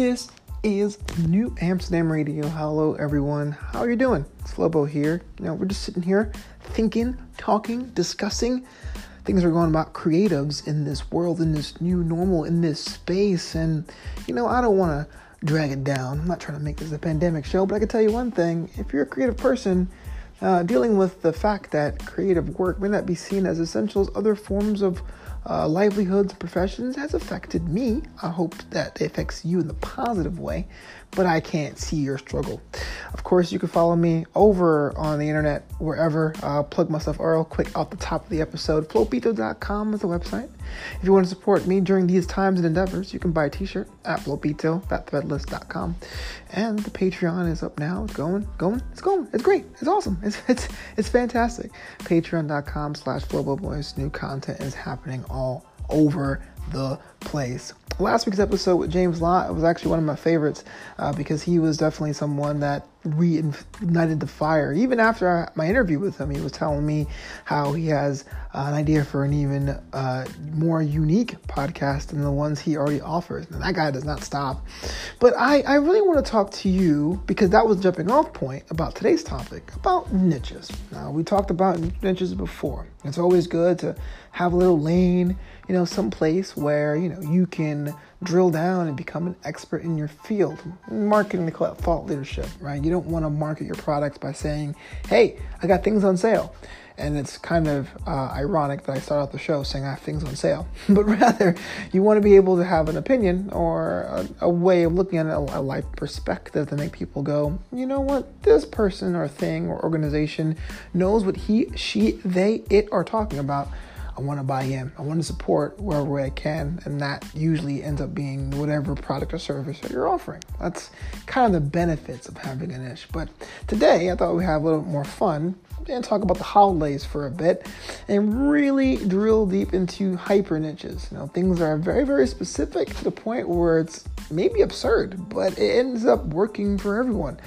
This is New Amsterdam Radio. Hello, everyone. How are you doing? It's Flobo here. You know, we're just sitting here thinking, talking, discussing things are going about creatives in this world, in this new normal, in this space. And, you know, I don't want to drag it down. I'm not trying to make this a pandemic show, but I can tell you one thing. If you're a creative person, dealing with the fact that creative work may not be seen as essential as other forms of livelihoods, professions, has affected me. I hope that it affects you in the positive way, but I can't see your struggle. Of course, you can follow me over on the internet, wherever. Plug myself real quick out the top of the episode. Flopito.com is the website. If you want to support me during these times and endeavors, you can buy a t-shirt at Flopito.Threadless.com. And the Patreon is up now. It's going. It's going. It's great. It's awesome. It's fantastic. Patreon.com/Flobo Boys. New content is happening all over the place. Last week's episode with James Lott was actually one of my favorites because he was definitely someone that reignited the fire. Even after my interview with him, he was telling me how he has an idea for an even more unique podcast than the ones he already offers. And that guy does not stop. But I really want to talk to you, because that was the jumping off point about today's topic, about niches. Now, we talked about niches before. It's always good to have a little lane, you know, someplace where, you know, you can drill down and become an expert in your field. Marketing, they call it thought leadership, right? You don't want to market your products by saying, hey, I got things on sale. And it's kind of ironic that I start out the show saying I have things on sale. But rather, you want to be able to have an opinion or a way of looking at a life perspective to make people go, you know what, this person or thing or organization knows what he, she, they, it are talking about. I want to buy in. I want to support wherever I can. And that usually ends up being whatever product or service that you're offering. That's kind of the benefits of having a niche. But today, I thought we'd have a little more fun and talk about the holidays for a bit and really drill deep into hyper niches. You know, things that are very, very specific to the point where it's maybe absurd, but it ends up working for everyone.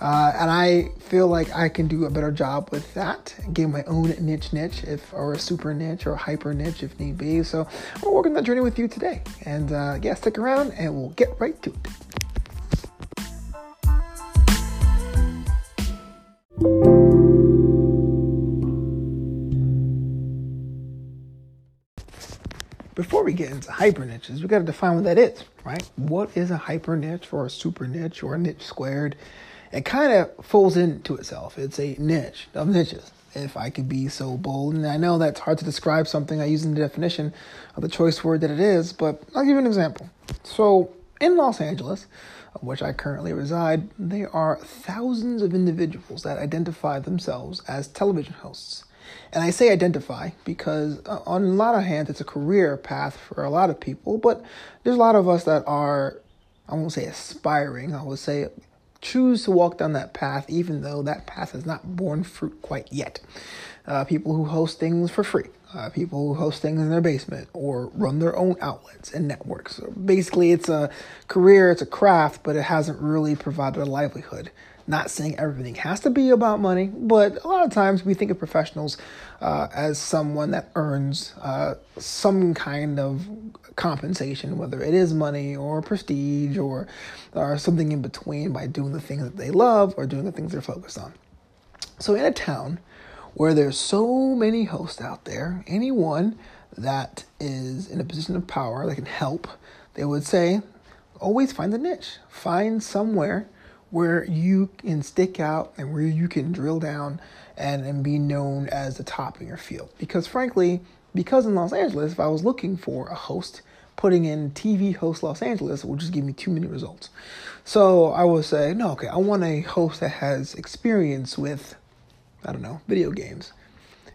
And I feel like I can do a better job with that, getting my own niche or a super niche or a hyper niche if need be. So we're working that journey with you today. And yeah, stick around and we'll get right to it. Before we get into hyper niches, we got to define what that is, right? What is a hyper niche or a super niche or a niche squared? It kind of folds into itself. It's a niche of niches, if I could be so bold. And I know that's hard to describe something I use in the definition of the choice word that it is, but I'll give you an example. So in Los Angeles, of which I currently reside, there are thousands of individuals that identify themselves as television hosts. And I say identify because on a lot of hands, it's a career path for a lot of people, but there's a lot of us that are, I won't say aspiring, I would say choose to walk down that path, even though that path has not borne fruit quite yet. People who host things for free, people who host things in their basement or run their own outlets and networks. So basically, it's a career, it's a craft, but it hasn't really provided a livelihood. Not saying everything has to be about money, but a lot of times we think of professionals as someone that earns some kind of compensation, whether it is money or prestige or something in between, by doing the things that they love or doing the things they're focused on. So in a town where there's so many hosts out there, anyone that is in a position of power that can help, they would say, always find a niche. Find somewhere where you can stick out and where you can drill down and be known as the top in your field. Because frankly, because in Los Angeles, if I was looking for a host, putting in TV host Los Angeles will just give me too many results. So I would say, no, okay, I want a host that has experience with, I don't know, video games.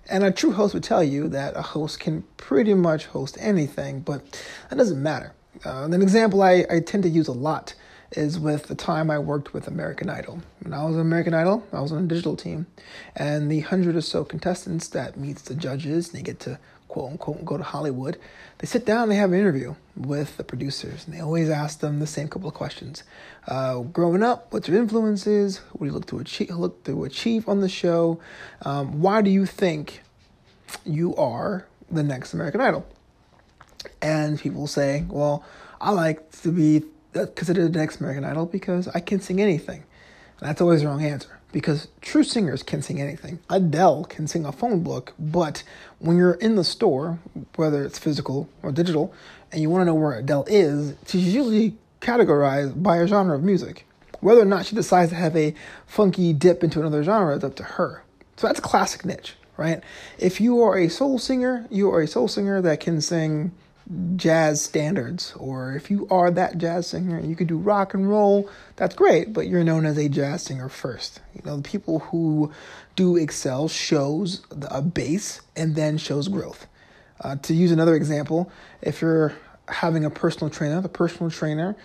And a true host would tell you that a host can pretty much host anything, but that doesn't matter. An example I tend to use a lot is with the time I worked with American Idol. When I was on American Idol, I was on a digital team. And the 100 or so contestants that meets the judges, and they get to, quote unquote, go to Hollywood, they sit down and they have an interview with the producers. And they always ask them the same couple of questions. Growing up, what's your influences? What do you look to achieve on the show? Why do you think you are the next American Idol? And people say, well, I like to be considered the next American Idol because I can sing anything. And that's always the wrong answer, because true singers can sing anything. Adele can sing a phone book, but when you're in the store, whether it's physical or digital, and you want to know where Adele is, she's usually categorized by a genre of music. Whether or not she decides to have a funky dip into another genre is up to her. So that's a classic niche, right? If you are a soul singer, you are a soul singer that can sing jazz standards, or if you are that jazz singer and you could do rock and roll, that's great, but you're known as a jazz singer first. You know, the people who do excel shows a base and then shows growth. To use another example, if you're having a personal trainer, the personal trainer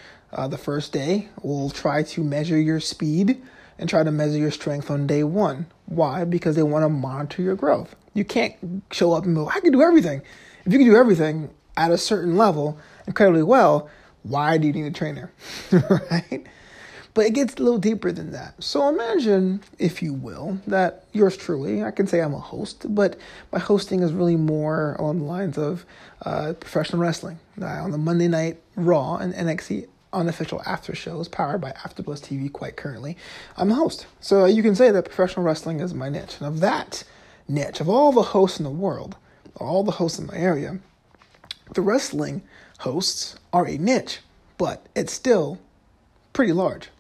the first day will try to measure your speed and try to measure your strength on day one. Why? Because they want to monitor your growth. You can't show up and go, I can do everything. If you can do everything at a certain level incredibly well, why do you need a trainer, right? But it gets a little deeper than that. So imagine, if you will, that yours truly, I can say I'm a host, but my hosting is really more on the lines of professional wrestling. On the Monday Night Raw and NXT unofficial after shows powered by AfterBuzz TV quite currently, I'm a host. So you can say that professional wrestling is my niche. And of that niche, of all the hosts in the world, all the hosts in my area, the wrestling hosts are a niche, but it's still pretty large.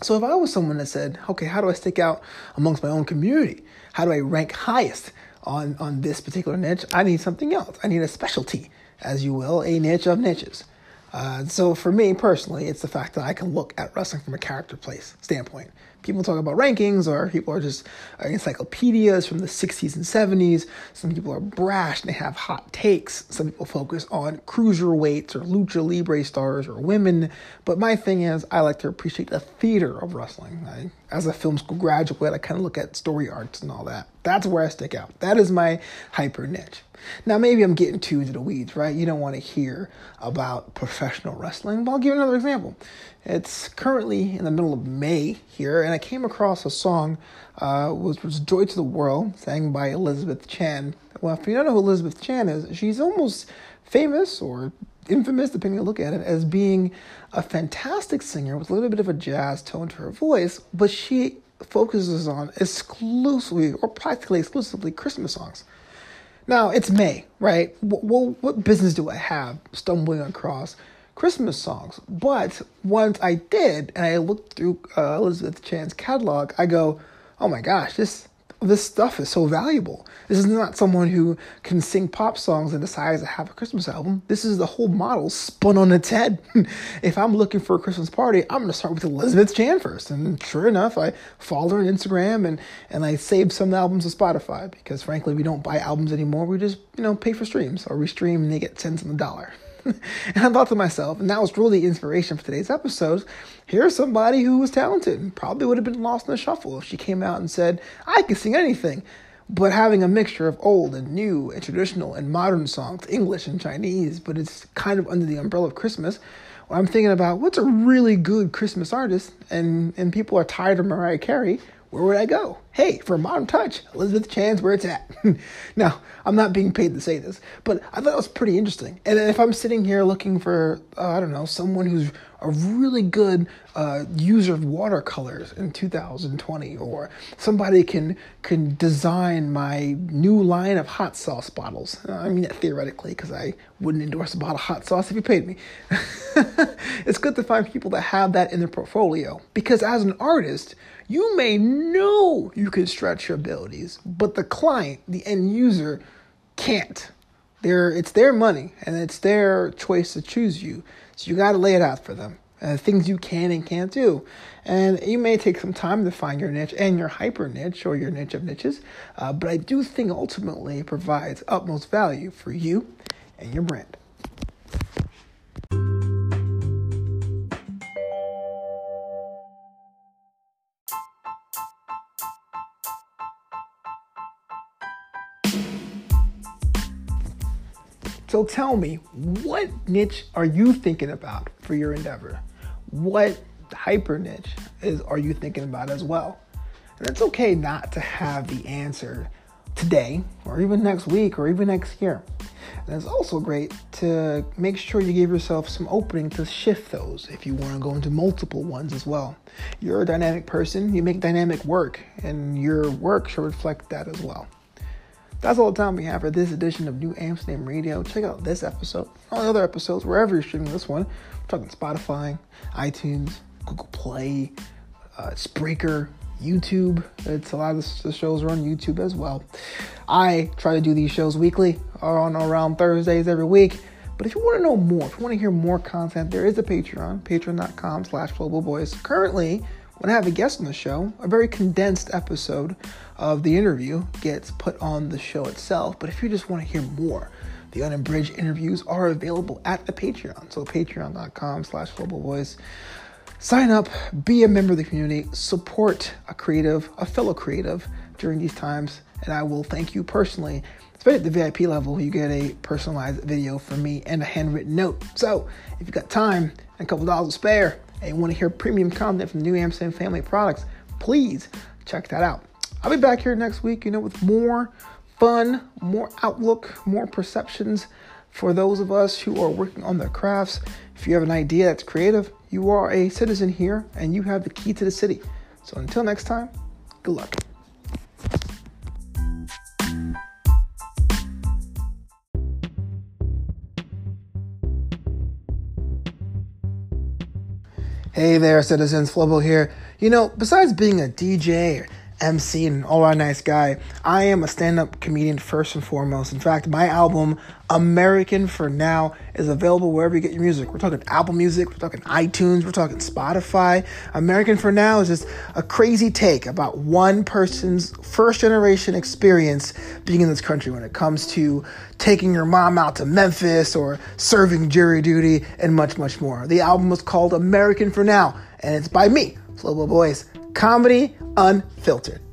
So if I was someone that said, okay, how do I stick out amongst my own community? How do I rank highest on this particular niche? I need something else. I need a specialty, as you will, a niche of niches. So for me personally, it's the fact that I can look at wrestling from a character place standpoint. People talk about rankings, or people are just encyclopedias from the 60s and 70s. Some people are brash and they have hot takes. Some people focus on cruiserweights or lucha libre stars or women. But my thing is, I like to appreciate the theater of wrestling. As a film school graduate, I kind of look at story arcs and all that. That's where I stick out. That is my hyper niche. Now, maybe I'm getting too into the weeds, right? You don't want to hear about professional wrestling, but I'll give you another example. It's currently in the middle of May here, and I came across a song, was Joy to the World, sang by Elizabeth Chan. Well, if you don't know who Elizabeth Chan is, she's almost famous or infamous, depending on look at it, as being a fantastic singer with a little bit of a jazz tone to her voice, but she focuses on exclusively, or practically exclusively, Christmas songs. Now, it's May, right? Well, what business do I have stumbling across Christmas songs? But once I did, and I looked through Elizabeth Chan's catalog, I go, oh my gosh, this stuff is so valuable. This is not someone who can sing pop songs and decides to have a Christmas album. This is the whole model spun on its head. If I'm looking for a Christmas party, I'm going to start with Elizabeth Chan first. And sure enough, I follow her on Instagram and I saved some albums to Spotify, because frankly, we don't buy albums anymore. We just, pay for streams, or we stream and they get 10 cents on the dollar. And I thought to myself, and that was really the inspiration for today's episode, here's somebody who was talented and probably would have been lost in the shuffle if she came out and said, I can sing anything. But having a mixture of old and new and traditional and modern songs, English and Chinese, but it's kind of under the umbrella of Christmas, when I'm thinking about what's a really good Christmas artist, and people are tired of Mariah Carey, where would I go? Hey, for a modern touch, Elizabeth Chan's where it's at. Now, I'm not being paid to say this, but I thought it was pretty interesting. And if I'm sitting here looking for, someone who's a really good user of watercolors in 2020, or somebody can design my new line of hot sauce bottles. I mean that theoretically, because I wouldn't endorse a bottle of hot sauce if you paid me. It's good to find people that have that in their portfolio, because as an artist, you may know you can stretch your abilities, but the client, the end user, can't. It's their money, and it's their choice to choose you. So you got to lay it out for them, things you can and can't do. And you may take some time to find your niche and your hyper niche, or your niche of niches, but I do think ultimately it provides utmost value for you and your brand. So tell me, what niche are you thinking about for your endeavor? What hyper niche are you thinking about as well? And it's okay not to have the answer today, or even next week, or even next year. That's also great to make sure you give yourself some opening to shift those if you want to go into multiple ones as well. You're a dynamic person, you make dynamic work, and your work should reflect that as well. That's all the time we have for this edition of New Amsterdam Radio. Check out this episode, all the other episodes, wherever you're streaming this one. I'm talking Spotify, iTunes, Google Play, Spreaker, YouTube. It's a lot of the shows are on YouTube as well. I try to do these shows weekly or on around Thursdays every week. But if you want to know more, if you want to hear more content, there is a Patreon, patreon.com/Flobo Boys. Currently, when I have a guest on the show, a very condensed episode of the interview gets put on the show itself. But if you just want to hear more, the unabridged interviews are available at the Patreon. So patreon.com/Flobo Boys. Sign up, be a member of the community, support a creative, a fellow creative during these times, and I will thank you personally. Especially at the VIP level, you get a personalized video from me and a handwritten note. So if you've got time and a couple dollars to spare and you want to hear premium content from the New Amsterdam family products, please check that out. I'll be back here next week, with more fun, more outlook, more perceptions for those of us who are working on their crafts. If you have an idea that's creative, you are a citizen here and you have the key to the city. So until next time, good luck. Hey there, citizens. Flobo here. Besides being a DJ or MC and an all-around nice guy, I am a stand-up comedian first and foremost. In fact, my album, American For Now, is available wherever you get your music. We're talking Apple Music, we're talking iTunes, we're talking Spotify. American For Now is just a crazy take about one person's first-generation experience being in this country when it comes to taking your mom out to Memphis or serving jury duty and much, much more. The album was called American For Now, and it's by me, Flobo Boys. Comedy unfiltered.